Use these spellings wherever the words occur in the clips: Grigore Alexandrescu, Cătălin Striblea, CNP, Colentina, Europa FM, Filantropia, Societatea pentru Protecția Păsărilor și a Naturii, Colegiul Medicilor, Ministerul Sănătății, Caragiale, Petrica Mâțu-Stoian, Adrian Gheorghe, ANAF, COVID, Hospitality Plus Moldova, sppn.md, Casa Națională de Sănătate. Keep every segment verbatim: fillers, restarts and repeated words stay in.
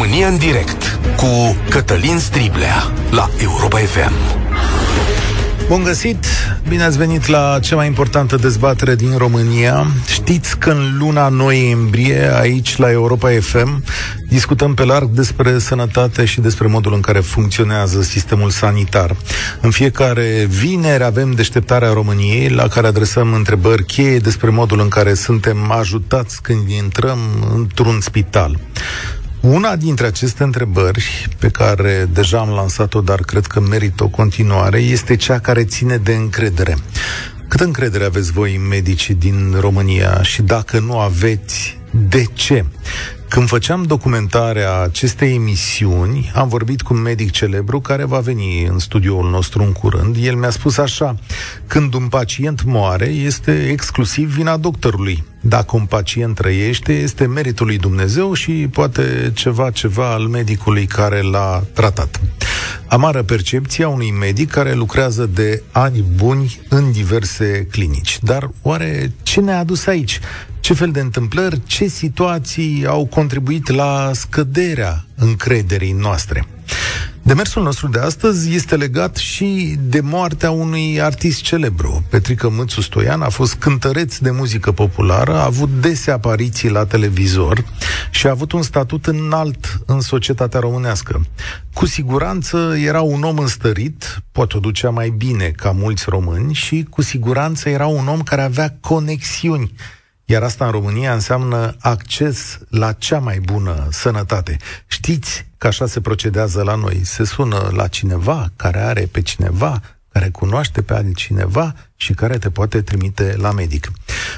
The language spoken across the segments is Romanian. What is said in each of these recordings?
România în direct cu Cătălin Striblea la Europa F M. Bun găsit! Bine ați venit la cea mai importantă dezbatere din România. Știți că în luna noiembrie, aici la Europa F M, discutăm pe larg despre sănătate și despre modul în care funcționează sistemul sanitar. În fiecare vineri avem deșteptarea României, la care adresăm întrebări cheie despre modul în care suntem ajutați când intrăm într-un spital. Una dintre aceste întrebări, pe care deja am lansat-o, dar cred că merită o continuare, este cea care ține de încredere. Cât încredere aveți voi în medicii din România și dacă nu aveți, de ce? Când făceam documentarea acestei emisiuni, am vorbit cu un medic celebru care va veni în studioul nostru în curând. El mi-a spus așa: când un pacient moare, este exclusiv vina doctorului. Dacă un pacient trăiește, este meritul lui Dumnezeu și poate ceva, ceva al medicului care l-a tratat. Amară percepția unui medic care lucrează de ani buni în diverse clinici. Dar oare ce ne-a adus aici? Ce fel de întâmplări, ce situații au contribuit la scăderea încrederii noastre? Demersul nostru de astăzi este legat și de moartea unui artist celebru. Petrica Mâțu-Stoian a fost cântăreț de muzică populară, a avut dese apariții la televizor și a avut un statut înalt în societatea românească. Cu siguranță era un om înstărit, poate o ducea mai bine ca mulți români, și cu siguranță era un om care avea conexiuni. Iar asta în România înseamnă acces la cea mai bună sănătate. Știți că așa se procedează la noi. Se sună la cineva care are pe cineva, care cunoaște pe altcineva și care te poate trimite la medic.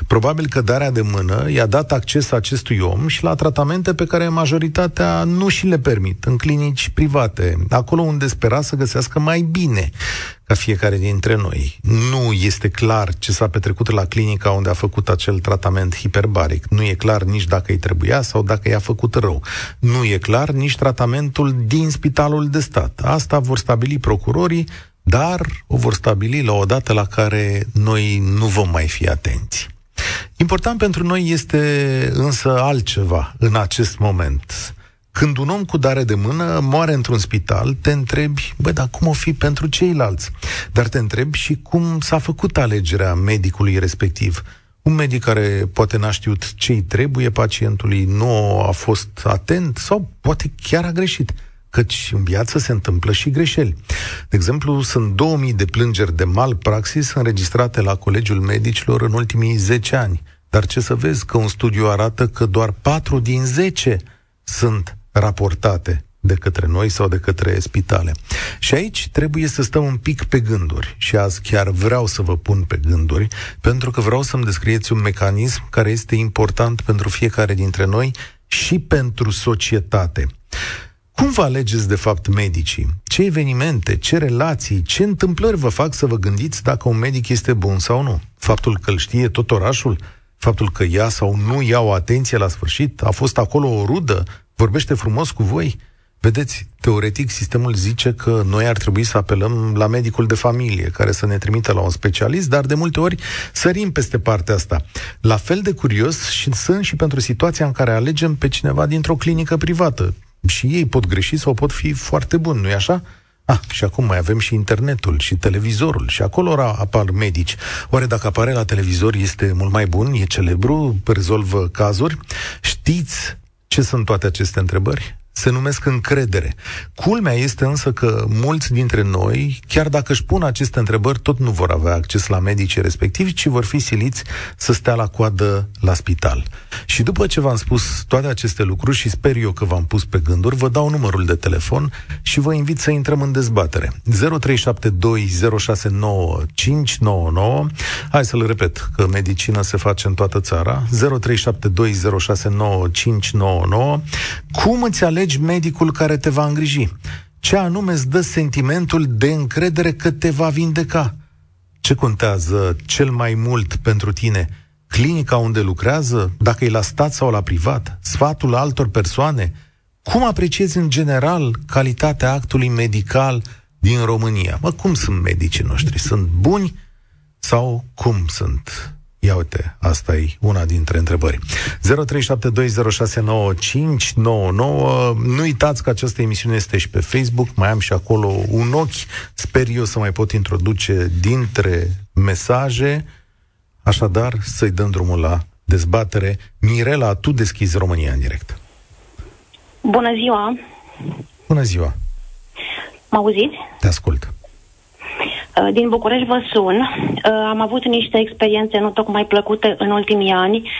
Probabil că darea de mână i-a dat acces acestui om și la tratamente pe care majoritatea nu și le permit, în clinici private, acolo unde spera să găsească mai bine ca fiecare dintre noi. Nu este clar ce s-a petrecut la clinica unde a făcut acel tratament hiperbaric. Nu e clar nici dacă îi trebuia sau dacă i-a făcut rău. Nu e clar nici tratamentul din spitalul de stat. Asta vor stabili procurorii, dar o vor stabili la o dată la care noi nu vom mai fi atenți. Important pentru noi este însă altceva în acest moment. Când un om cu dare de mână moare într-un spital, te întrebi, bă, dar cum o fi pentru ceilalți? Dar te întrebi și cum s-a făcut alegerea medicului respectiv. Un medic care poate n-a știut ce-i trebuie pacientului, nu a fost atent sau poate chiar a greșit. Căci în viață se întâmplă și greșeli. De exemplu, sunt două mii de plângeri de malpraxis înregistrate la Colegiul Medicilor în ultimii zece ani. Dar ce să vezi că un studiu arată că doar patru din zece sunt raportate de către noi sau de către spitale. Și aici trebuie să stăm un pic pe gânduri. Și azi chiar vreau să vă pun pe gânduri, pentru că vreau să-mi descrieți un mecanism care este important pentru fiecare dintre noi și pentru societate. Cum vă alegeți de fapt medicii? Ce evenimente, ce relații, ce întâmplări vă fac să vă gândiți dacă un medic este bun sau nu? Faptul că îl știe tot orașul? Faptul că ia sau nu ia o atenție la sfârșit? A fost acolo o rudă? Vorbește frumos cu voi? Vedeți, teoretic, sistemul zice că noi ar trebui să apelăm la medicul de familie, care să ne trimită la un specialist, dar de multe ori sărim peste partea asta. La fel de curios și sunt și pentru situația în care alegem pe cineva dintr-o clinică privată. Și ei pot greși sau pot fi foarte buni, nu-i așa? Ah, și acum mai avem și internetul și televizorul și acolo apar medici. Oare dacă apare la televizor este mult mai bun, e celebru, rezolvă cazuri? Știți ce sunt toate aceste întrebări? Se numesc încredere. Culmea este însă că mulți dintre noi, chiar dacă își pun aceste întrebări, tot nu vor avea acces la medicii respectivi, ci vor fi siliți să stea la coadă la spital. Și după ce v-am spus toate aceste lucruri și sper eu că v-am pus pe gânduri, vă dau numărul de telefon și vă invit să intrăm în dezbatere. zero trei șapte doi zero șase nouă cinci nouă nouă. Hai să-l repet, că medicina se face în toată țara. zero trei șapte doi zero șase nouă cinci nouă nouă. Cum îți alegi medicul care te va îngriji? Ce anume îți dă sentimentul de încredere că te va vindeca? Ce contează cel mai mult pentru tine? Clinica unde lucrează? Dacă e la stat sau la privat? Sfatul altor persoane? Cum apreciezi în general calitatea actului medical din România? Mă, cum sunt medicii noștri? Sunt buni sau cum sunt? Ia uite, asta e una dintre întrebări. zero trei șapte doi zero șase nouă cinci nouă nouă. Nu uitați că această emisiune este și pe Facebook. Mai am și acolo un ochi. Sper eu să mai pot introduce dintre mesaje. Așadar, să-i dăm drumul la dezbatere. Mirela, tu deschizi România în direct. Bună ziua! Bună ziua! Mă auziți? Te ascult. Din București vă sun. Am avut niște experiențe nu tocmai plăcute în ultimii ani.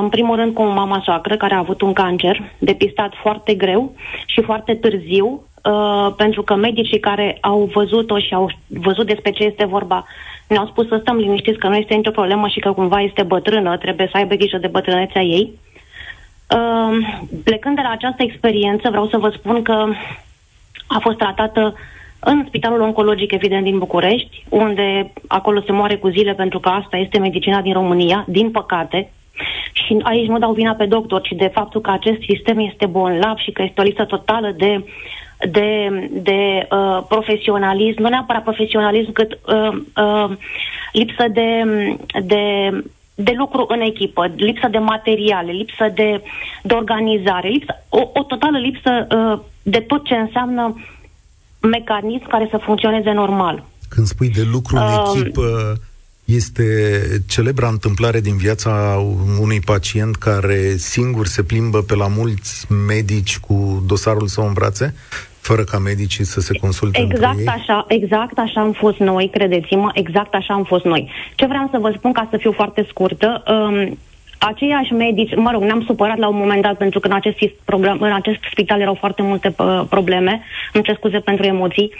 În primul rând cu mama soacră, care a avut un cancer depistat foarte greu și foarte târziu, pentru că medicii care au văzut-o și au văzut despre ce este vorba ne-au spus să stăm liniștiți, că nu este nicio problemă și că cumva este bătrână, trebuie să aibă grijă de bătrânețea ei. Plecând de la această experiență, vreau să vă spun că a fost tratată în Spitalul Oncologic, evident, din București, unde acolo se moare cu zile, pentru că asta este medicina din România, din păcate. Și aici nu dau vina pe doctor, ci de faptul că acest sistem este bolnav și că este o lipsă totală de, de, de uh, profesionalism, nu neapărat profesionalism, cât uh, uh, lipsă de... de de lucru în echipă, lipsă de materiale, lipsă de, de organizare, lipsă, o, o totală lipsă uh, de tot ce înseamnă mecanism care să funcționeze normal. Când spui de lucru în uh, echipă, este celebra întâmplare din viața unui pacient care singur se plimbă pe la mulți medici cu dosarul său în brațe, fără ca medicii să se consulte exact între așa, ei? Exact așa am fost noi, credeți-mă, exact așa am fost noi. Ce vreau să vă spun, ca să fiu foarte scurtă, um, aceiași medici, mă rog, ne-am supărat la un moment dat, pentru că în acest, problem, în acest spital erau foarte multe uh, probleme, îmi cer scuze pentru emoții,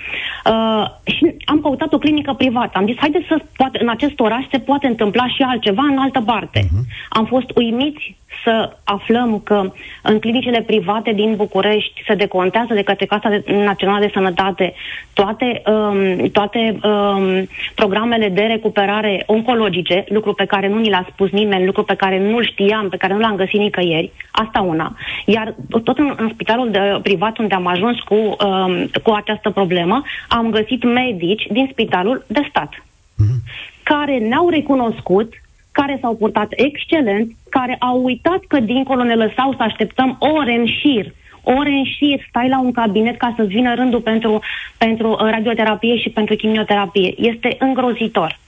uh, și am căutat o clinică privată. Am zis, haideți să, poate, în acest oraș se poate întâmpla și altceva în altă parte. Uh-huh. Am fost uimiți să aflăm că în clinicile private din București se decontează de către Casa Națională de Sănătate toate, um, toate um, programele de recuperare oncologice, lucru pe care nu ni l-a spus nimeni, lucru pe care nu-l știam, pe care nu l-am găsit nicăieri, asta una. Iar tot în, în spitalul de, privat unde am ajuns cu, um, cu această problemă, am găsit medici din spitalul de stat, mm-hmm. care ne-au recunoscut, care s-au purtat excelent, care au uitat că dincolo ne lăsau să așteptăm ore în șir. Ore în șir, stai la un cabinet ca să-ți vină rândul pentru, pentru radioterapie și pentru chimioterapie. Este îngrozitor.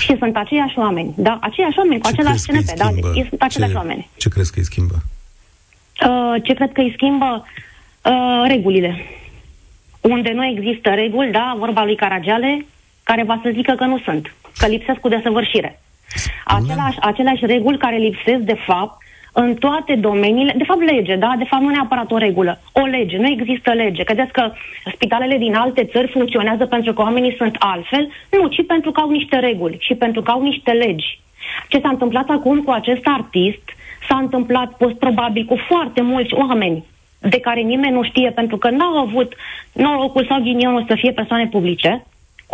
Și sunt aceiași oameni, da? Aceiași oameni cu același C N P, da? Deci, sunt același oameni. Ce crezi că îi schimbă? Uh, ce cred că îi schimbă? Uh, regulile. Unde nu există reguli, da? Vorba lui Caragiale, care va să zică că nu sunt, că lipsesc cu desăvârșire. Același, aceleași reguli care lipsesc de fapt în toate domeniile, de fapt lege, da? De fapt nu neapărat o regulă, o lege, nu există lege. Credeți că spitalele din alte țări funcționează pentru că oamenii sunt altfel? Nu, ci pentru că au niște reguli și pentru că au niște legi. Ce s-a întâmplat acum cu acest artist s-a întâmplat post probabil cu foarte mulți oameni de care nimeni nu știe, pentru că n-au avut norocul sau ghinionul să fie persoane publice.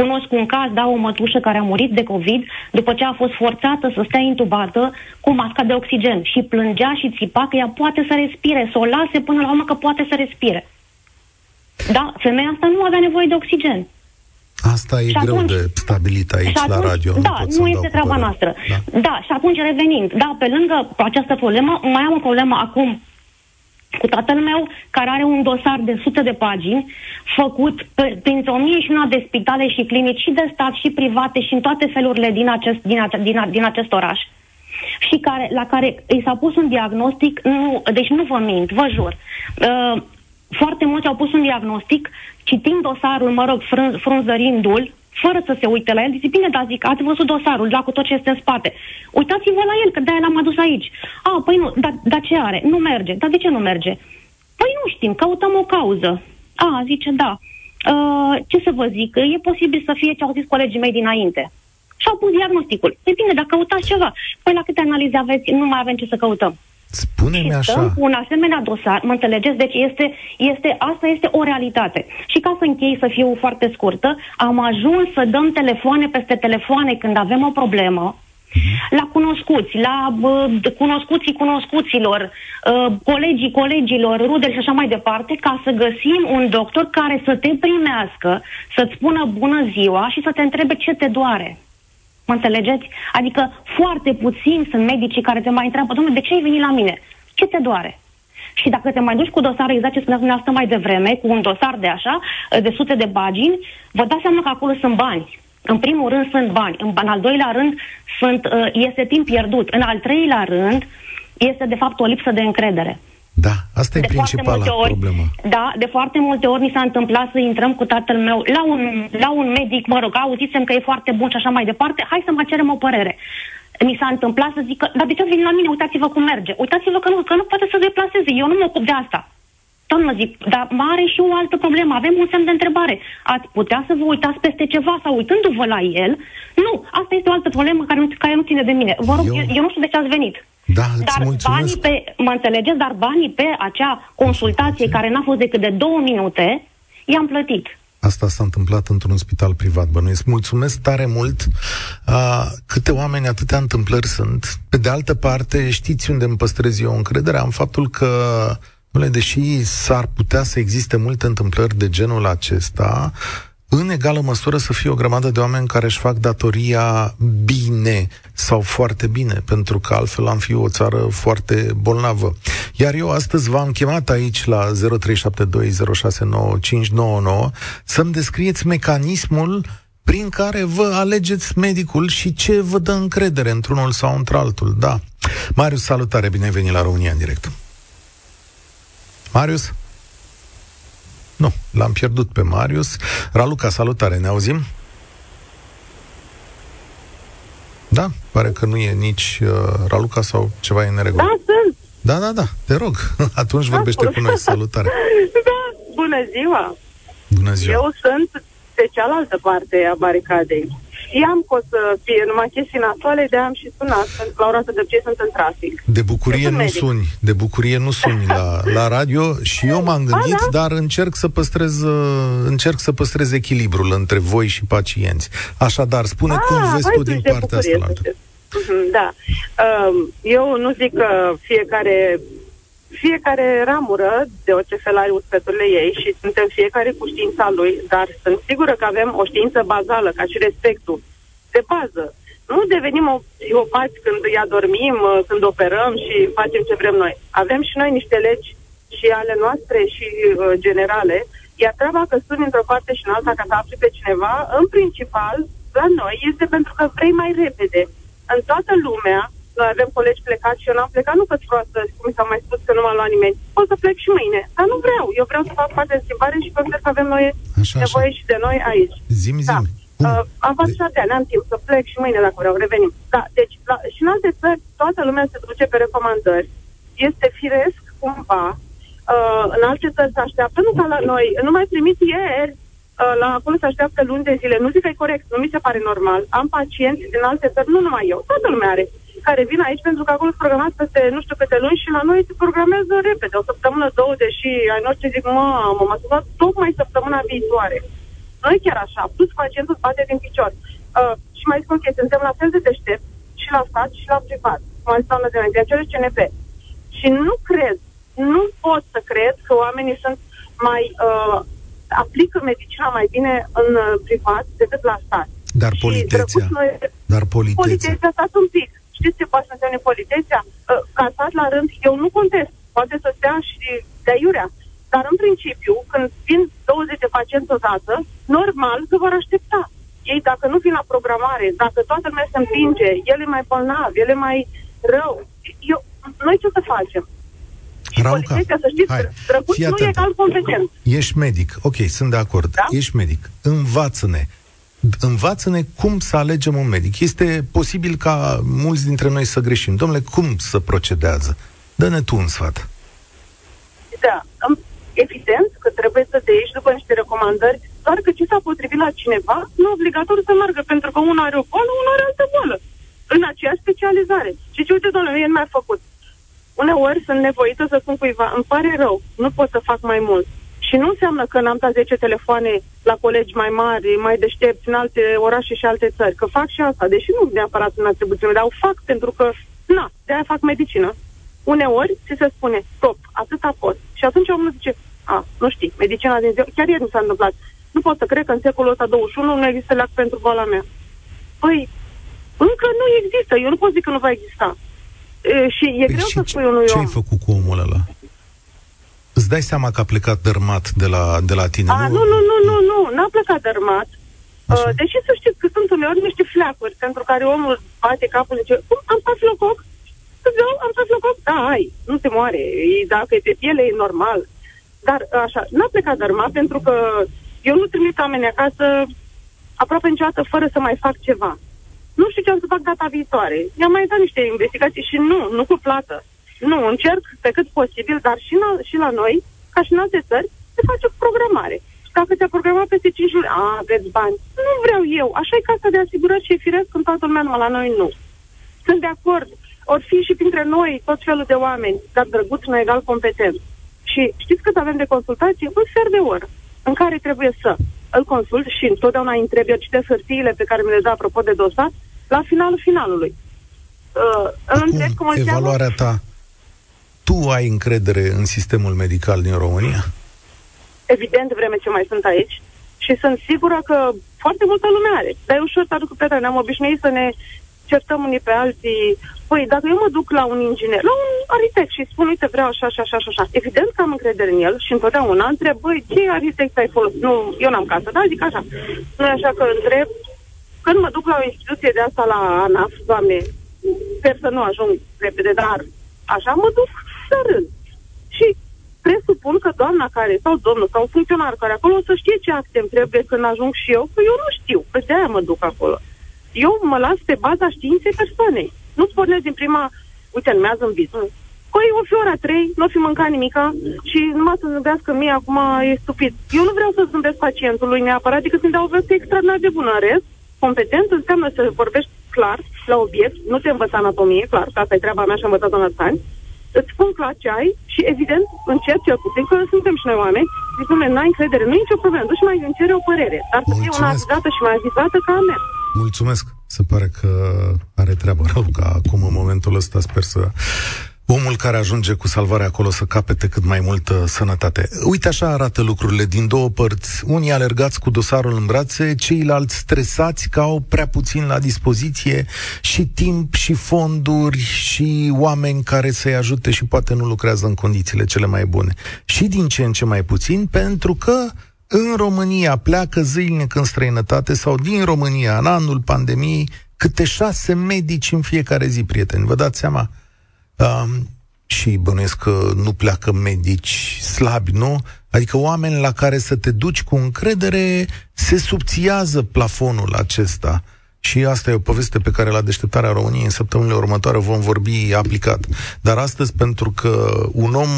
Cunosc un caz, da, o mătușă care a murit de COVID după ce a fost forțată să stea intubată cu masca de oxigen și plângea și țipa că ea poate să respire, să o lase până la urmă că poate să respire. Da, femeia asta nu avea nevoie de oxigen. Asta e și greu atunci, de stabilit aici atunci, la radio. Da, nu, nu este treaba noastră. Da. da, și atunci revenind, da, pe lângă această problemă, mai am o problemă acum cu tatăl meu, care are un dosar de sute de pagini, făcut printr-o mie și una de spitale și clinici, și de stat, și private, și în toate felurile din acest, din, ace, din, din acest oraș, și care, la care i s-a pus un diagnostic, nu, deci nu vă mint, vă jur, uh, foarte mulți au pus un diagnostic, citind dosarul, mă rog, frân, frunzărindu-l, fără să se uite la el, zic, bine, dar zic, ați văzut dosarul, la cu tot ce este în spate. Uitați-vă la el, că de-aia l-am adus aici. A, păi nu, dar da ce are? Nu merge. Dar de ce nu merge? Păi nu știm, căutăm o cauză. A, zice, da. Uh, ce să vă zic? E posibil să fie ce au zis colegii mei dinainte. Și-au pus diagnosticul. E bine, dar căutați ceva. Păi la câte analize aveți, nu mai avem ce să căutăm. Spune-mi și așa. Cu un asemenea dosar, mă înțelegeți? Deci este, este, asta este o realitate. Și ca să închei, să fiu foarte scurtă, am ajuns să dăm telefoane peste telefoane când avem o problemă, mm-hmm. la cunoscuți, la uh, cunoscuții cunoscuților, uh, colegii colegilor, rudele și așa mai departe, ca să găsim un doctor care să te primească, să-ți spună bună ziua și să te întrebe ce te doare. Mă înțelegeți? Adică foarte puțini sunt medicii care te mai întreabă, domnule, de ce ai venit la mine? Ce te doare? Și dacă te mai duci cu dosare, exact ce spuneați dumneavoastră mai devreme, cu un dosar de așa, de sute de pagini, vă dați seama că acolo sunt bani. În primul rând sunt bani, în al doilea rând sunt, este timp pierdut, în al treilea rând este de fapt o lipsă de încredere. Da, asta e principala problemă. Da, de foarte multe ori mi s-a întâmplat să intrăm cu tatăl meu la un, la un medic, mă rog, auzisem că e foarte bun și așa mai departe, hai să mai cerem o părere. Mi s-a întâmplat să zic că, dar de ce vin la mine, uitați-vă cum merge, uitați-vă că nu, că nu poate să deplaseze, eu nu mă ocup de asta. Doamnă, zic, dar are și o altă problemă, avem un semn de întrebare. Ați putea să vă uitați peste ceva sau uitându-vă la el? Nu, asta este o altă problemă care nu, care nu ține de mine. Vă rog, eu... eu nu știu de ce ați venit. Da, dar banii pe, mă înțelegeți, dar banii pe acea consultație care n-a fost decât de două minute, i-am plătit. Asta s-a întâmplat într-un spital privat, bănuiesc. Mulțumesc tare mult. Uh, câte oameni, atâtea întâmplări sunt. Pe de altă parte, știți unde îmi păstrez eu încrederea? În faptul că deși s-ar putea să existe multe întâmplări de genul acesta, în egală măsură să fie o grămadă de oameni care își fac datoria bine sau foarte bine, pentru că altfel am fi o țară foarte bolnavă. Iar eu astăzi v-am chemat aici la zero trei șapte doi zero șase nouă cinci nouă nouă să-mi descrieți mecanismul prin care vă alegeți medicul și ce vă dă încredere într-unul sau într-altul. Da. Marius, salutare, bine ai venit la România în direct. Marius? Nu, l-am pierdut pe Marius. Raluca, salutare, ne auzim? Da, pare că nu e nici uh, Raluca sau ceva e în neregulă. Da, sunt. Da, da, da, te rog, atunci vorbește da, cu noi, salutare. Da, bună ziua. Bună ziua. Eu sunt de cealaltă parte a baricadei. Știam că o să fie numai chestii nasoale, de am și sunat, pentru că la ora asta de ce sunt în trafic. De bucurie nu medic. suni, de bucurie nu suni la, la radio și eu m-am gândit, A, da? dar încerc să păstrez încerc să păstrez echilibrul între voi și pacienți. Așadar, spune A, cum vezi tu din partea asta la altă. Da. Eu nu zic că fiecare... Fiecare ramură de orice fel are uscăturile ei și suntem fiecare cu știința lui, dar sunt sigură că avem o știință bazală, ca și respectul, de bază. Nu devenim opați când îi adormim, când operăm și facem ce vrem noi. Avem și noi niște legi și ale noastre și uh, generale, iar treaba că suni într-o parte și în alta ca să afli pe cineva, în principal, la noi, este pentru că vrei mai repede. În toată lumea, noi avem colegi plecați și eu n-am plecat, nu că-ți vreau astăzi, cum mi s-a mai spus că nu m-a luat nimeni. Pot să plec și mâine, dar nu vreau. Eu vreau să fac parte de schimbare și cred că avem noi așa, nevoie așa. Și de noi aici. Zim, da. zim. Uh, am fost șapte ani, am timp să plec și mâine dacă vreau, revenim. Da, deci, la, și în alte țări, toată lumea se duce pe recomandări. Este firesc, cumva. Uh, în alte țări se așteaptă, nu ca la noi. Nu mai primit ieri. La acolo se așteaptă luni de zile. Nu zic că e corect, nu mi se pare normal. Am pacienți din alte țări, nu numai eu, toată lumea are, care vin aici pentru că acolo se programează peste nu știu câte luni și la noi se programează repede, o săptămână, două, deși ai noștri zic, mamă, m-a sunat tocmai săptămâna viitoare. Nu e chiar așa, plus pacientul îți bate din picior. Uh, și mai zic o chestie, suntem la fel de deștept și la stat și la privat, cum a zis doamna de noi, de acele C N P. Și nu cred, nu pot să cred că oamenii sunt mai... Uh, aplică medicina mai bine în uh, privat decât la stat. Dar și politeția, noi, dar politeția... Politeția, stați un pic. Știți ce poate să înseamnă politeția? Ca stat la rând, eu nu contest. Poate să stea și de iurea. Dar în principiu, când vin douăzeci de pacienți odată, normal că vor aștepta. Ei, dacă nu vin la programare, dacă toată lumea se împinge, el e mai bolnav, el e mai rău. Eu, noi ce o să facem? Rauca, să știți, hai, fii atent. Nu e egal competent. Ești medic, ok, sunt de acord. Da? Ești medic, învață-ne. Învață-ne cum să alegem un medic. Este posibil ca mulți dintre noi să greșim. Domnule, cum să procedează? Dă-ne tu un sfat. Da, evident că trebuie să te ieși după niște recomandări, doar că ce s-a potrivit la cineva, nu obligatoriu să meargă, pentru că unul are o boală, unul are altă boală, în aceeași specializare. Și ce, uite, domnule, el mi-a făcut. Uneori sunt nevoită să spun cuiva, îmi pare rău, nu pot să fac mai mult. Și nu înseamnă că n-am dat zece telefoane la colegi mai mari, mai deștepți, în alte orașe și alte țări. Că fac și asta, deși nu neapărat în atribuțiune, dar o fac pentru că, na, de-aia fac medicină. Uneori ți se spune, stop, atâta pot. Și atunci omul zice, a, nu știi, medicina din ziua, chiar ieri mi s-a întâmplat. Nu pot să cred că în secolul ăsta douăzeci și unu nu există leac pentru boala mea. Păi, Încă nu există. Eu nu pot zic că nu va exista. E, și e păi greu și să spui unui om. Ce ai făcut cu omul ăla? Îți dai seama că a plecat dărmat de la, de la tine? A, nu, nu, nu, nu, nu. N-a plecat dărmat. Așa. Deși să știți că sunt uneori niște fleacuri pentru care omul bate capul și zice, cum, am staflococ? Eu am staflococ? Da, ai. Nu se moare. Dacă e pe piele, e normal. Dar, așa, n-a plecat dărmat pentru că eu nu trimit oamenii acasă aproape niciodată fără să mai fac ceva. Nu știu ce am să fac data viitoare. I-am mai dat niște investigații și nu, nu cu plată. Nu, încerc pe cât posibil, dar și, na, și la noi, ca și în alte țări, se face o programare. Dacă ți-a programat peste cinci luni, a, aveți bani. Nu vreau eu. Așa e casa de asigurări și e firesc când toată lumea, numai la noi nu. Sunt de acord. Or fi și printre noi tot felul de oameni, dar drăguți, nu egal competent. Și știți cât avem de consultații? Un sfert de oră în care trebuie să îl consult și întotdeauna îi întreb, eu citesc hârtiile pe care mi le dă apropo de dosar, la finalul finalului. Uh, îl întreb cum îl cheamă. Evaluarea ta. Tu ai încredere în sistemul medical din România? Evident, vreme ce mai sunt aici și sunt sigură că foarte multă lume are. Dar e ușor să aduc pe ne-am obișnuit să ne certăm unii pe alții. Păi, dacă eu mă duc la un inginer, la un arhitect și spun, uite, vreau așa, așa, așa, așa, evident că am încredere în el și întotdeauna întreb, băi, ce arhitect ai folosit? Nu, eu n-am casă, dar zic așa. Nu e așa că întreb, când mă duc la o instituție de asta, la ANAF, Doamne, sper să nu ajung repede, dar așa mă duc să rând. Și presupun că doamna care, sau domnul, sau funcționar care acolo o să știe ce acte îmi trebuie când ajung și eu, că eu nu știu, că de-aia mă duc acolo. Eu mă las pe baza științei persoanei. Nu-ți pornezi din prima, uite, nu mi-a zâmbit. Păi, o fi ora trei, nu fi mâncat nimica și numai să zâmbească mie acum e stupid. Eu nu vreau să zâmbesc pacientului neapărat, adică să-mi dau o veste extraordinar de bună. În rest, competent înseamnă să vorbești clar la obiect, nu te învăța anatomie, clar, că asta e treaba mea și am învățat-o în alți ani. Îți spun clar ce ai și, evident, încep cel puțin, că suntem și noi oameni, zic, dom'le, n-ai încredere, nu-i nicio problemă, du-și mai îmi cere o părere, dar să fie una avizată și mai avizată ca a mea. Mulțumesc! Se pare că are treabă rău, că acum, în momentul ăsta, sper să... Omul care ajunge cu salvarea acolo să capete cât mai multă sănătate. Uite așa arată lucrurile din două părți. Unii alergați cu dosarul în brațe, ceilalți stresați că au prea puțin la dispoziție și timp, și fonduri, și oameni care să-i ajute și poate nu lucrează în condițiile cele mai bune. Și din ce în ce mai puțin, pentru că în România pleacă zilnic în străinătate sau din România, în anul pandemiei, câte șase medici în fiecare zi, prieteni. Vă dați seama? Um, și bănuiesc că nu pleacă medici slabi, nu? Adică oameni la care să te duci cu încredere, se subțiază plafonul acesta. Și asta e o poveste pe care la Deșteptarea României în săptămânile următoare vom vorbi aplicat. Dar astăzi, pentru că un om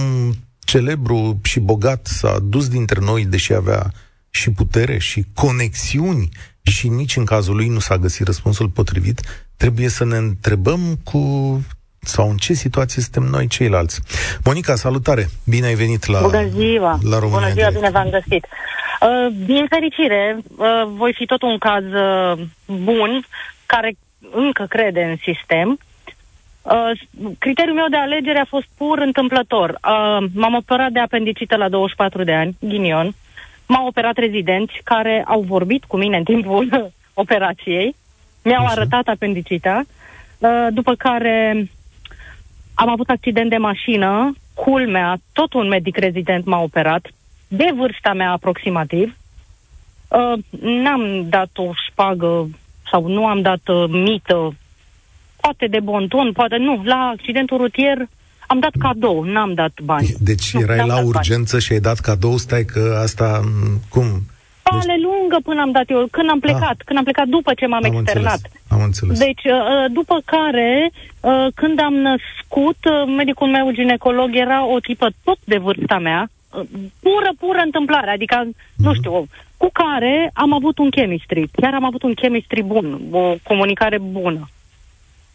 celebru și bogat s-a dus dintre noi, deși avea și putere și conexiuni și nici în cazul lui nu s-a găsit răspunsul potrivit, trebuie să ne întrebăm cu... sau în ce situație suntem noi ceilalți. Monica, salutare! Bine ai venit la, Bună ziua. la România. Bună ziua, bine v-am găsit! Uh, din fericire, uh, voi fi tot un caz uh, bun, care încă crede în sistem. Uh, criteriul meu de alegere a fost pur întâmplător. Uh, m-am operat de apendicită la douăzeci și patru de ani, ghinion. M-au operat rezidenți care au vorbit cu mine în timpul operației. Mi-au Așa. arătat apendicita. Uh, după care... Am avut accident de mașină, culmea, tot un medic rezident m-a operat, de vârsta mea aproximativ. Uh, n-am dat o șpagă sau nu am dat uh, mită, poate de bon ton, poate nu. La accidentul rutier am dat cadou, n-am dat bani. Deci nu, erai la urgență bani. Și ai dat cadou, stai că asta, cum... Pale lungă până am dat eu, când am plecat, ah, când am plecat după ce m-am am externat. Înțeles, am înțeles. Deci, după care, când am născut, medicul meu ginecolog era o tipă tot de vârsta mea, pură, pură întâmplare, adică, mm-hmm. nu știu, cu care am avut un chemistry. Chiar am avut un chemistry bun, o comunicare bună.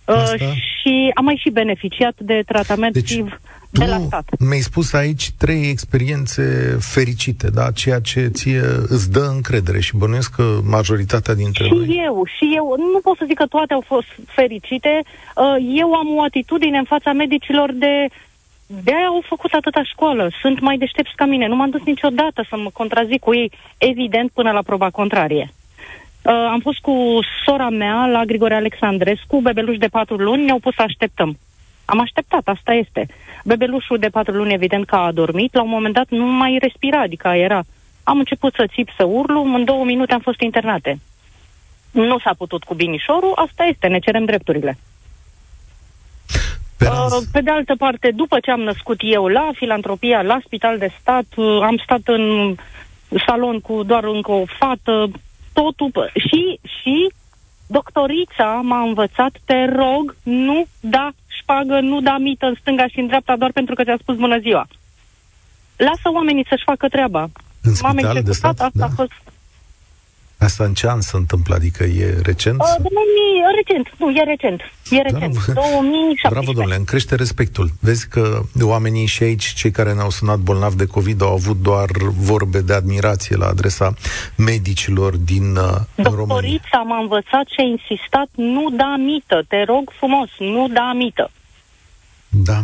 Asta? Și am mai și beneficiat de tratament deci, de la stat. Mi-ai spus aici trei experiențe fericite, da? Ceea ce ție îți dă încredere și bănuiesc că majoritatea dintre noi... Și eu, și eu, nu pot să zic că toate au fost fericite. Eu am o atitudine în fața medicilor de... De-aia au făcut atâta școală, sunt mai deștepți ca mine. Nu m-am dus niciodată să mă contrazic cu ei, evident, până la proba contrarie. Uh, am fost cu sora mea la Grigore Alexandrescu, bebeluș de patru luni, ne-au pus să așteptăm. Am așteptat, asta este. Bebelușul de patru luni, evident că a adormit, la un moment dat nu mai respira, adică era... Am început să țip, să urlu, în două minute am fost internate. Nu s-a putut cu binișorul, asta este, ne cerem drepturile. Pe, uh, pe de altă parte, după ce am născut eu la Filantropia, la Spital de Stat, uh, am stat în salon cu doar încă o fată, totul... P- și, și doctorița m-a învățat, te rog, nu da șpagă, nu da mită în stânga și în dreapta doar pentru că ți-a spus bună ziua. Lasă oamenii să-și facă treaba. În Spital de Stat, asta da. a fost... Asta în ce an se întâmplă? Adică e recent? Uh, recent, nu, e recent. E recent, da, două mii șaptesprezece. Bravo, domnule, îmi crește respectul. Vezi că oamenii și aici, cei care ne-au sunat bolnavi de COVID, au avut doar vorbe de admirație la adresa medicilor din uh, România. Doctorița m-a învățat și a insistat, nu da mită, te rog frumos, nu da mită. Da.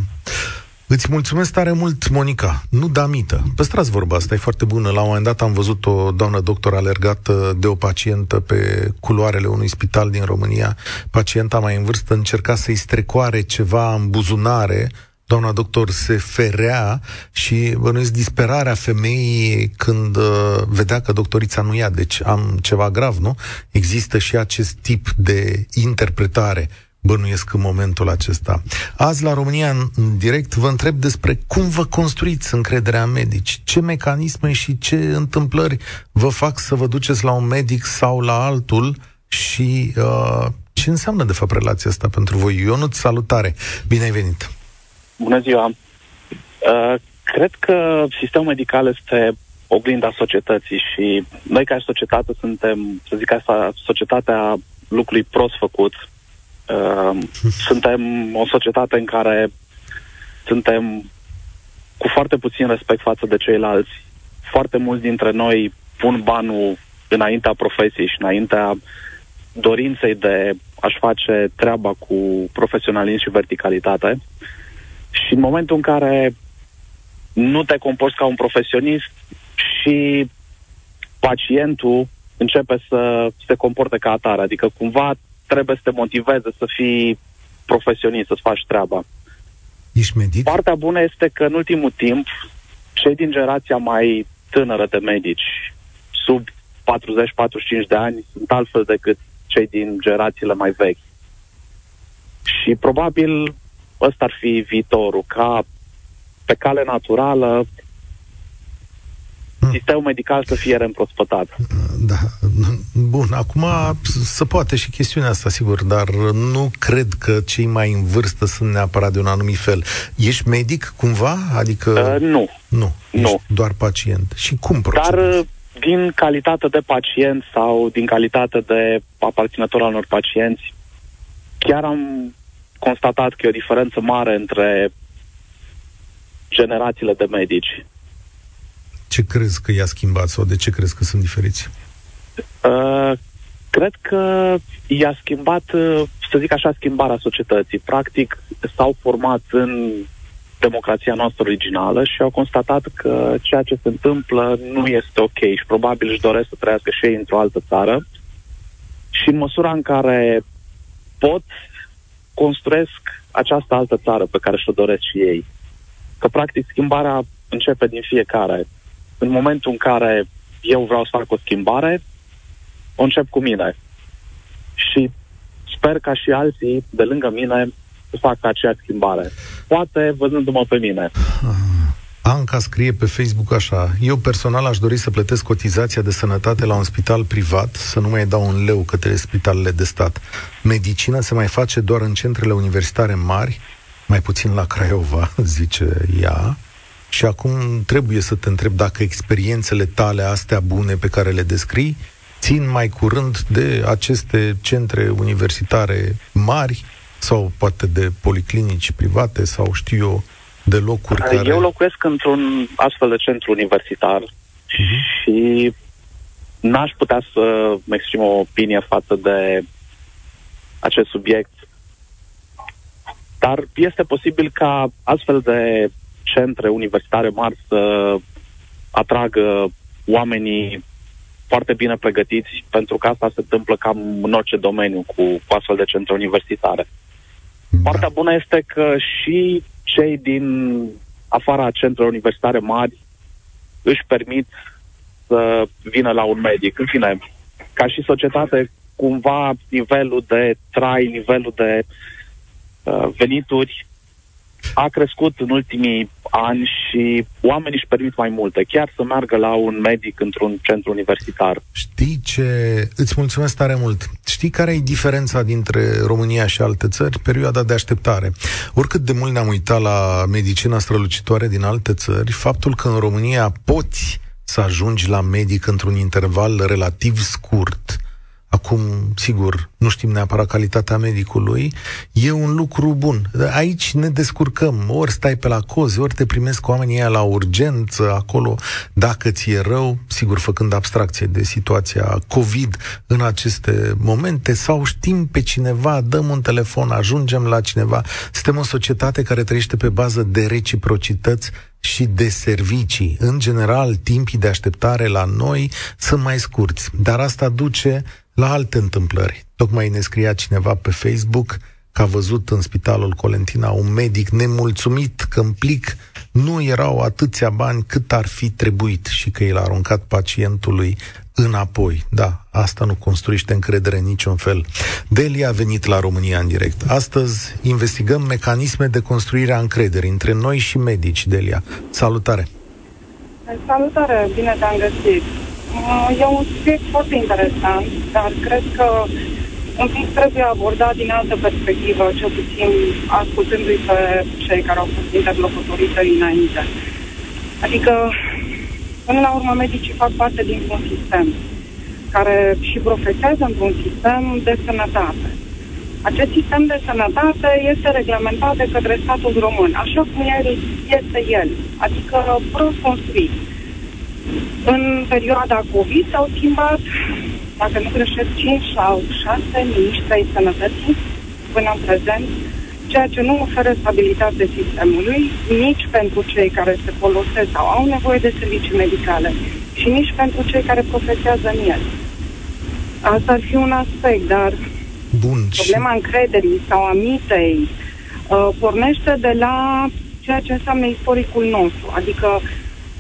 Îți mulțumesc tare mult, Monica. Nu da mită. Păstrați vorba asta, e foarte bună. La un moment dat am văzut o doamnă doctor alergată de o pacientă pe culoarele unui spital din România. Pacienta mai în vârstă încerca să-i strecoare ceva în buzunare. Doamna doctor se ferea și bănuiesc disperarea femeii când uh, vedea că doctorița nu ia. Deci am ceva grav, nu? Există și acest tip de interpretare. Bănuiesc în momentul acesta. Azi la România în direct vă întreb despre cum vă construiți încrederea în medici, ce mecanisme și ce întâmplări vă fac să vă duceți la un medic sau la altul și uh, ce înseamnă de fapt relația asta pentru voi. Ionut, salutare! Bine ai venit! Bună ziua! Uh, cred că sistemul medical este oglinda societății și noi ca societate suntem, să zic asta, societatea lucrului prost făcut. Uh, suntem o societate în care suntem cu foarte puțin respect față de ceilalți. Foarte mulți dintre noi pun banul înaintea profesiei și înaintea dorinței de a-și face treaba cu profesionalism și verticalitate. Și în momentul în care nu te comporți ca un profesionist și pacientul începe să se comporte ca atare, adică cumva trebuie să te motiveze să fii profesionist, să-ți faci treaba. Ești medic? Partea bună este că în ultimul timp, cei din generația mai tânără de medici, sub patruzeci patruzeci și cinci de ani, sunt altfel decât cei din generațiile mai vechi. Și probabil ăsta ar fi viitorul, ca pe cale naturală, sistemul medical să fie reîmprospătat. Da. Bun, acum se poate și chestiunea asta, sigur, dar nu cred că cei mai în vârstă sunt neapărat de un anumit fel. Ești medic cumva? Adică... Uh, nu. Nu. Ești nu. Doar pacient. Și cum procedezi? Dar din calitate de pacient sau din calitate de aparținător al unor pacienți, chiar am constatat că e o diferență mare între generațiile de medici. Ce crezi că i-a schimbat sau de ce crezi că sunt diferiți? Uh, cred că i-a schimbat, să zic așa, schimbarea societății. Practic s-au format în democrația noastră originală și au constatat că ceea ce se întâmplă nu este ok și probabil își doresc să trăiască și ei într-o altă țară și în măsura în care pot construiesc această altă țară pe care și-o doresc și ei. Că practic schimbarea începe din fiecare. În momentul în care eu vreau să fac o schimbare, o încep cu mine. Și sper ca și alții de lângă mine să facă acea schimbare. Poate văzându-mă pe mine. Anca scrie pe Facebook așa: eu personal aș dori să plătesc cotizația de sănătate la un spital privat, să nu mai dau un leu către spitalele de stat. Medicina se mai face doar în centrele universitare mari, mai puțin la Craiova, zice ea. Și acum trebuie să te întreb dacă experiențele tale astea bune pe care le descrii țin mai curând de aceste centre universitare mari sau poate de policlinici private sau știu eu de locuri eu care... Eu locuiesc într-un astfel de centru universitar uh-huh. și n-aș putea să-mi exprim o opinie față de acest subiect. Dar este posibil ca astfel de centre universitare mari să atragă oamenii foarte bine pregătiți, pentru că asta se întâmplă cam în orice domeniu cu, cu astfel de centre universitare. Da. Partea bună este că și cei din afara centrelor universitare mari își permit să vină la un medic. În fine, ca și societate, cumva nivelul de trai, nivelul de uh, venituri a crescut în ultimii ani și oamenii își permit mai multe, chiar să meargă la un medic într-un centru universitar. Știi ce... Îți mulțumesc tare mult. Știi care e diferența dintre România și alte țări? Perioada de așteptare. Oricât de mult ne-am uitat la medicina strălucitoare din alte țări, faptul că în România poți să ajungi la medic într-un interval relativ scurt, acum, sigur, nu știm neapărat calitatea medicului, e un lucru bun. Aici ne descurcăm. Ori stai pe la cozi, ori te primesc oamenii aia la urgență, acolo, dacă ți-e rău, sigur, făcând abstracție de situația COVID în aceste momente, sau știm pe cineva, dăm un telefon, ajungem la cineva. Suntem o societate care trăiește pe bază de reciprocități și de servicii. În general, timpii de așteptare la noi sunt mai scurți, dar asta duce la alte întâmplări. Tocmai ne scria cineva pe Facebook că a văzut în spitalul Colentina un medic nemulțumit că în plic nu erau atâția bani cât ar fi trebuit și că el a aruncat pacientului înapoi. Da, asta nu construiește încredere în niciun fel. Delia a venit la România în direct. Astăzi investigăm mecanisme de construire a încrederii între noi și medici. Delia, salutare! Salutare, bine te-am găsit! E un subiect foarte interesant, dar cred că un pic trebuie abordat din altă perspectivă, cel puțin ascultându-i pe cei care au fost interlocutorii tăi înainte. Adică, până la urmă, medicii fac parte dintr-un sistem care și profesează într-un sistem de sănătate. Acest sistem de sănătate este reglementat de către statul român, așa cum el este el, adică prost construit. În perioada COVID s-au schimbat, dacă nu greșesc, cinci sau șase miniștri ai sănătății până în prezent, ceea ce nu oferă stabilitate sistemului nici pentru cei care se folosesc sau au nevoie de servicii medicale și nici pentru cei care profesează în el. Asta ar fi un aspect, dar bun, problema încrederii sau a mitei uh, pornește de la ceea ce înseamnă istoricul nostru, adică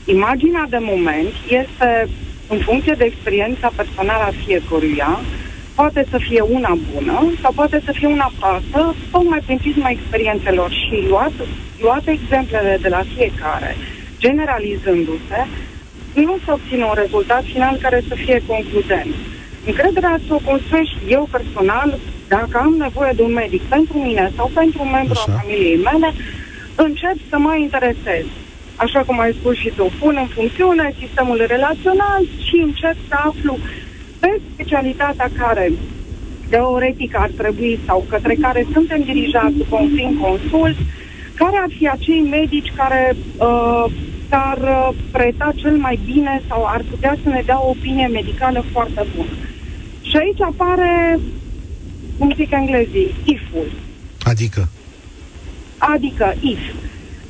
imaginea de moment este, în funcție de experiența personală a fiecăruia, poate să fie una bună sau poate să fie una proastă, tocmai prin prisma experiențelor și luate, luate exemplele de la fiecare, generalizându-se, nu se obține un rezultat final care să fie concludent. Încrederea să o construiești eu personal, dacă am nevoie de un medic pentru mine sau pentru un membru al familiei mele, încep să mă interesez. Așa cum ai spus și tu, pun în funcțiune sistemul relațional și încep să aflu pe specialitatea care teoretic ar trebui sau către care suntem dirijați prin consult, care ar fi acei medici care uh, s-ar preta cel mai bine sau ar putea să ne dea o opinie medicală foarte bună. Și aici apare, cum zic englezii, if-ul. Adică? Adică if.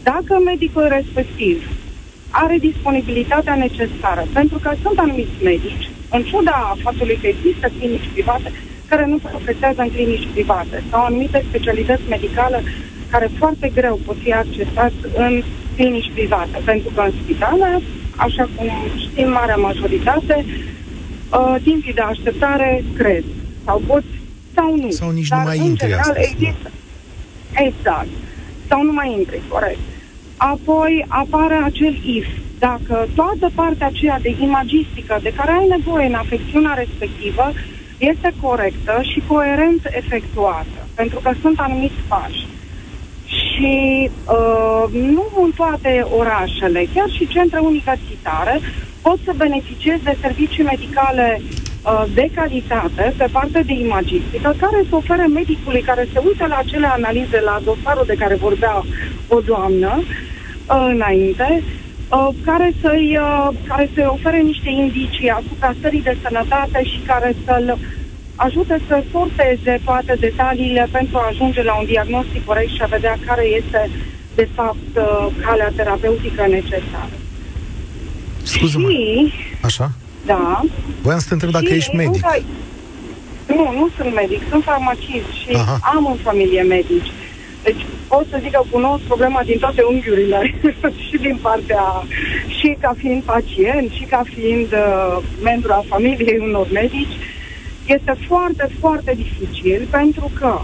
Dacă medicul respectiv are disponibilitatea necesară, pentru că sunt anumiți medici, în ciuda faptului că există clinici private, care nu profesează în clinici private, sau anumite specialități medicale care foarte greu pot fi accesați în clinici private, pentru că în spitale, așa cum știm, marea majoritate, uh, timpii de așteptare cresc, sau pot, sau nu. Sau nici dar nu mai intri astăzi. Există. Exact. Sau nu mai intri, corect. Apoi apare acel if. Dacă toată partea aceea de imagistică de care ai nevoie în afecțiunea respectivă este corectă și coerent efectuată, pentru că sunt anumiți pași. Și uh, nu în toate orașele, chiar și centre universitare, pot să beneficiezi de servicii medicale uh, de calitate pe partea de imagistică, care se oferă medicului care se uită la acele analize, la dosarul de care vorbea o doamnă uh, înainte, uh, care, să-i, uh, care să-i ofere niște indicii asupra stării de sănătate și care să-l ajute să sorteze toate detaliile pentru a ajunge la un diagnostic corect și a vedea care este, de fapt, uh, calea terapeutică necesară. Scuze-mă. Și, așa? Da. Voiam să te întreb dacă ești medic. Ai... Nu, nu sunt medic, sunt farmacist și Aha. am în familie medici. Deci pot să zic că cunosc problema din toate unghiurile și din partea, și ca fiind pacient, și ca fiind uh, membru a familiei unor medici. Este foarte, foarte dificil pentru că,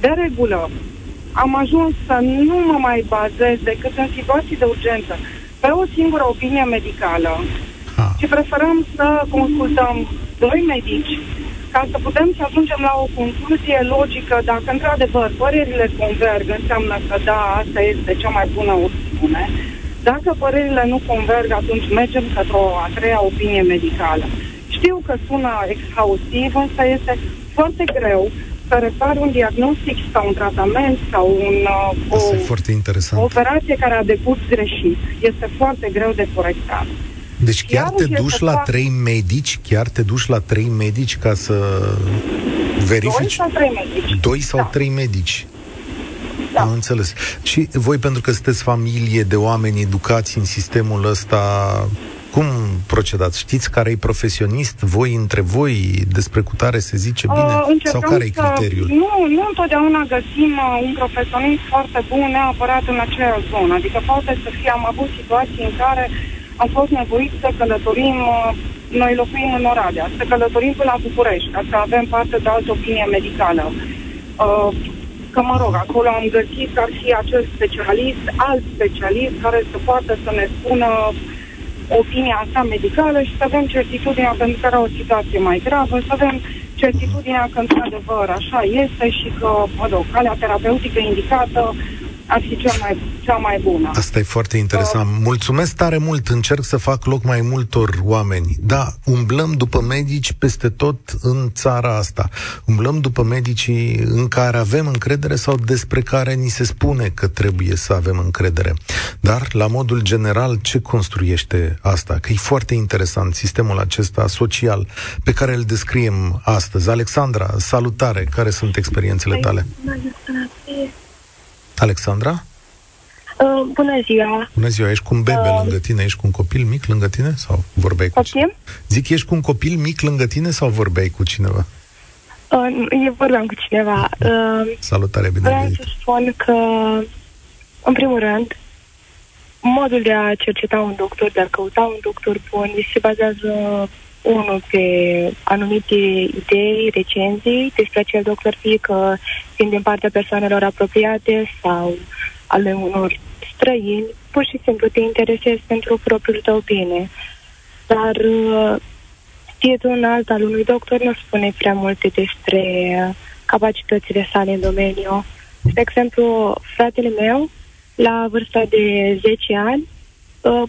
de regulă, am ajuns să nu mă mai bazez decât în situații de urgență pe o singură opinie medicală ah. și preferăm să consultăm doi medici ca să putem să ajungem la o concluzie logică dacă într-adevăr părerile converg, înseamnă că da, asta este cea mai bună opțiune. Dacă părerile nu converg, atunci mergem către o a treia opinie medicală. Știu că sună exhaustiv, însă este foarte greu să repar un diagnostic sau un tratament sau un, o, o operație care a decurs greșit. Este foarte greu de corectat. Deci chiar Iarul te duci la fac... trei medici? Chiar te duci la trei medici ca să verifici? Doi sau trei medici. Doi sau da. trei medici. Da. Am înțeles. Și voi, pentru că sunteți familie de oameni educați în sistemul ăsta, cum procedați? Știți care-i profesionist? Voi între voi despre cutare se zice bine? Uh, sau care-i criteriul? Nu, nu întotdeauna găsim uh, un profesionist foarte bun neapărat în aceea zonă. Adică poate să fie, am avut situații în care am fost nevoit să călătorim, uh, noi locuim în Oradea, să călătorim până la București, ca să avem parte de altă opinie medicală. Uh, că mă rog, acolo am găsit că ar fi acest specialist, alt specialist care să poată să ne spună opinia asta medicală și să avem certitudinea pentru că era o situație mai gravă, să avem certitudinea că într-adevăr așa este și că, mă rog, calea terapeutică indicată ar fi cea mai, cea mai bună. Asta e foarte interesant. Uh, Mulțumesc tare mult, încerc să fac loc mai multor oameni. Da, umblăm după medici peste tot în țara asta. Umblăm după medicii în care avem încredere sau despre care ni se spune că trebuie să avem încredere. Dar, la modul general, ce construiește asta? Că e foarte interesant sistemul acesta social pe care îl descriem astăzi. Alexandra, salutare! Care sunt experiențele tale? Alexandra? Uh, bună ziua! Bună ziua! Ești cu un bebe uh, lângă tine? Ești cu un copil mic lângă tine? Sau vorbeai cu cineva? Zic, ești cu un copil mic lângă tine sau vorbeai cu cineva? Uh, eu vorbeam cu cineva. Uh, Salutare, bine venit! Vreau să spun că, în primul rând, modul de a cerceta un doctor, de a căuta un doctor bun, se bazează, unul, pe anumite idei, recenzii despre acel doctor, fie că fiind din partea persoanelor apropiate sau ale unor străini, pur și simplu te interesezi pentru propriul tău bine. Dar stietul înalt al unui doctor nu spune prea multe despre capacitățile sale în domeniu. De exemplu, fratele meu, la vârsta de zece ani,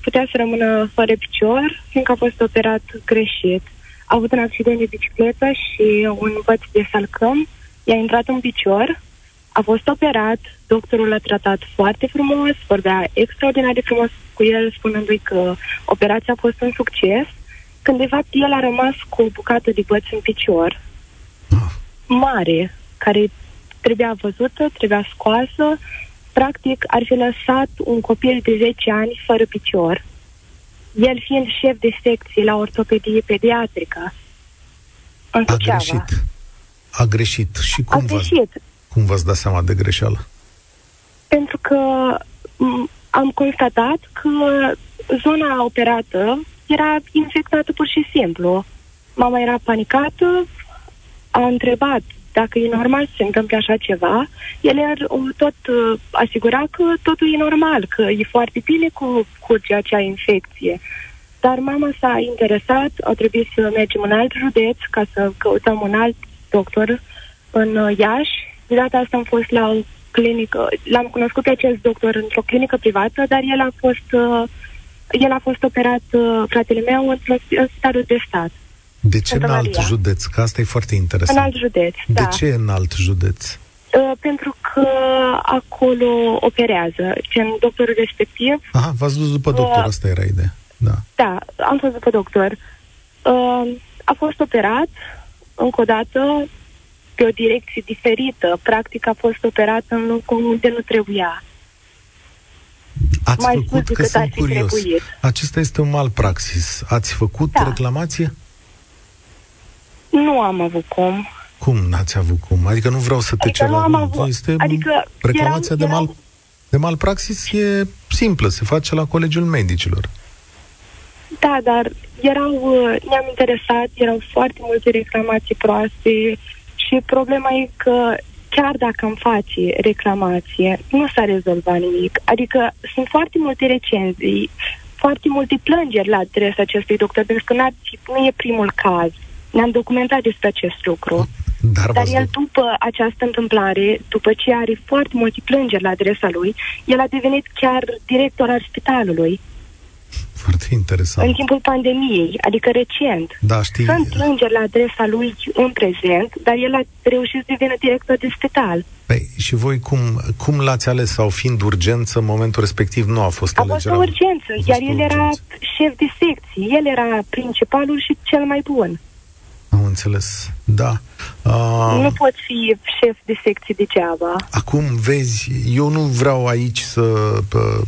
putea să rămână fără picior, fiindcă a fost operat greșit. A avut un accident de bicicletă și un băț de salcâm i-a intrat în picior, a fost operat, doctorul l-a tratat foarte frumos, vorbea extraordinar de frumos cu el, spunându-i că operația a fost un succes, când de fapt el a rămas cu o bucată de băț în picior mare, care trebuia văzută, trebuia scoasă. Practic, ar fi lăsat un copil de zece ani fără picior, el fiind șef de secție la ortopedie pediatrică. În A Suceava. greșit. A greșit. Și cum, A greșit. V-a, cum v-ați dat seama de greșeală? Pentru că m- am constatat că zona operată era infectată pur și simplu. Mama era panicată, a întrebat dacă e normal să se întâmple așa ceva, el tot uh, asigura că totul e normal, că e foarte bine cu curge acea infecție. Dar mama s-a interesat, a trebuit să mergem în alt județ ca să căutăm un alt doctor în uh, Iași. De data asta am fost la o clinică, l-am cunoscut pe acest doctor într-o clinică privată, dar el a fost, uh, el a fost operat, uh, fratele meu, într-un spitalul de stat. De ce în alt județ? Că asta e foarte interesant. În alt județ, da. De ce în alt județ? Uh, pentru că acolo operează. Gen, doctorul respectiv... Aha, v-ați dus după doctor, uh, asta era ideea. Da. da, am fost după doctor. Uh, a fost operat, încă o dată, pe o direcție diferită. Practic a fost operat în locul unde nu trebuia. Ați mai făcut, că sunt curios. Trebuit. Acesta este un malpraxis. Ați făcut da. reclamație? Nu am avut cum. Cum n-ați avut cum? Adică nu vreau să te adică cer la avut, este adică reclamația eram, de, mal, eram... de malpraxis e simplă, se face la Colegiul Medicilor. Da, dar erau, ne-am interesat, erau foarte multe reclamații proaste și problema e că chiar dacă îmi face reclamație, nu s-a rezolvat nimic. Adică sunt foarte multe recenzii, foarte multe plângeri la adresa acestui doctor, pentru că nu e primul caz. Ne-am documentat despre acest lucru. Dar, Dar el, după această întâmplare, după ce are foarte multe plângeri la adresa lui, el a devenit chiar director al spitalului. Foarte interesant. În timpul pandemiei, adică recent. Da, știi. Sunt plângeri la adresa lui în prezent, dar el a reușit să devină director de spital. Păi, și voi cum, cum l-ați ales? Sau fiind urgență, în momentul respectiv nu a fost alegerea? A fost o urgență, fost iar o urgență. El era șef de secție, el era principalul și cel mai bun. Am înțeles, da. Uh, nu poți fi șef de secție degeaba. Acum, vezi, eu nu vreau aici să,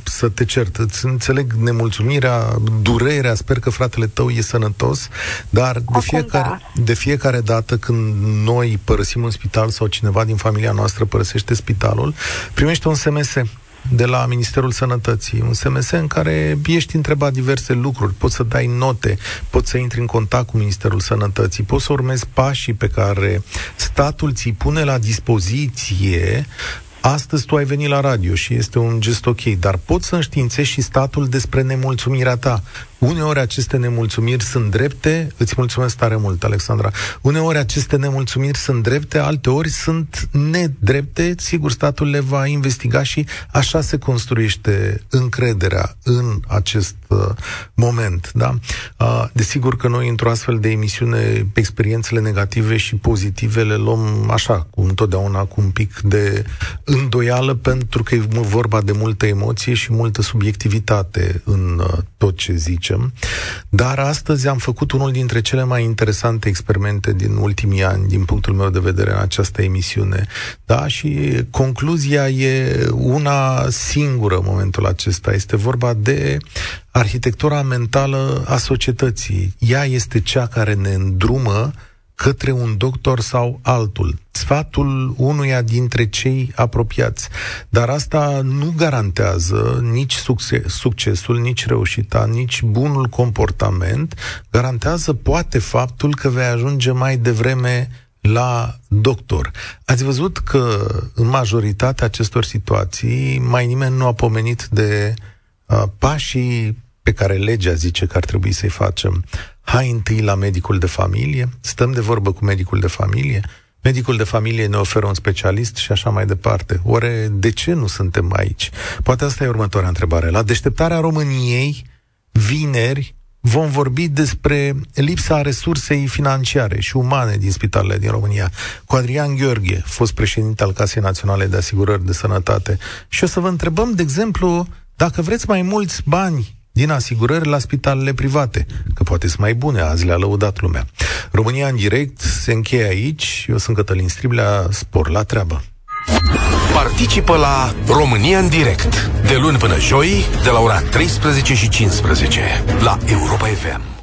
să te cert. Îți înțeleg nemulțumirea, durerea, sper că fratele tău e sănătos, dar de, acum, fiecare, da. de fiecare dată când noi părăsim un spital sau cineva din familia noastră părăsește spitalul, primește un S M S de la Ministerul Sănătății, un S M S în care ești întrebat diverse lucruri, poți să dai note, poți să intri în contact cu Ministerul Sănătății, poți să urmezi pașii pe care statul ți-i pune la dispoziție. Astăzi tu ai venit la radio și este un gest ok, dar poți să înștiințești și statul despre nemulțumirea ta. Uneori aceste nemulțumiri sunt drepte, îți mulțumesc tare mult, Alexandra, uneori aceste nemulțumiri sunt drepte, alteori sunt nedrepte, sigur statul le va investiga și așa se construiește încrederea în acest uh, moment. Da? Uh, desigur că noi într-o astfel de emisiune experiențele negative și pozitive le luăm așa, cu întotdeauna cu un pic de îndoială, pentru că e vorba de multă emoție și multă subiectivitate în uh, tot ce zici. Dar astăzi am făcut unul dintre cele mai interesante experimente din ultimii ani, din punctul meu de vedere, în această emisiune. Da? Și concluzia e una singură în momentul acesta. Este vorba de arhitectura mentală a societății. Ea este cea care ne îndrumă către un doctor sau altul, sfatul unuia dintre cei apropiați. Dar asta nu garantează nici succesul, nici reușita, nici bunul comportament. Garantează poate faptul că vei ajunge mai devreme la doctor. Ați văzut că în majoritatea acestor situații mai nimeni nu a pomenit de uh, pașii pe care legea zice că ar trebui să-i facem. Hai întâi la medicul de familie, stăm de vorbă cu medicul de familie, medicul de familie ne oferă un specialist și așa mai departe. Oare de ce nu suntem aici? Poate asta e următoarea întrebare. La Deșteptarea României, vineri, vom vorbi despre lipsa resursei financiare și umane din spitalele din România, cu Adrian Gheorghe, fost președinte al Casei Naționale de Asigurări de Sănătate. Și o să vă întrebăm, de exemplu, dacă vreți mai mulți bani din asigurări la spitalele private, că poate sunt mai bune, azi le-a lăudat lumea. România în direct se încheie aici. Eu sunt Cătălin Striblea, spor la treabă. Participă la România în direct de luni până joi, de la ora treisprezece și cincisprezece la Europa F M.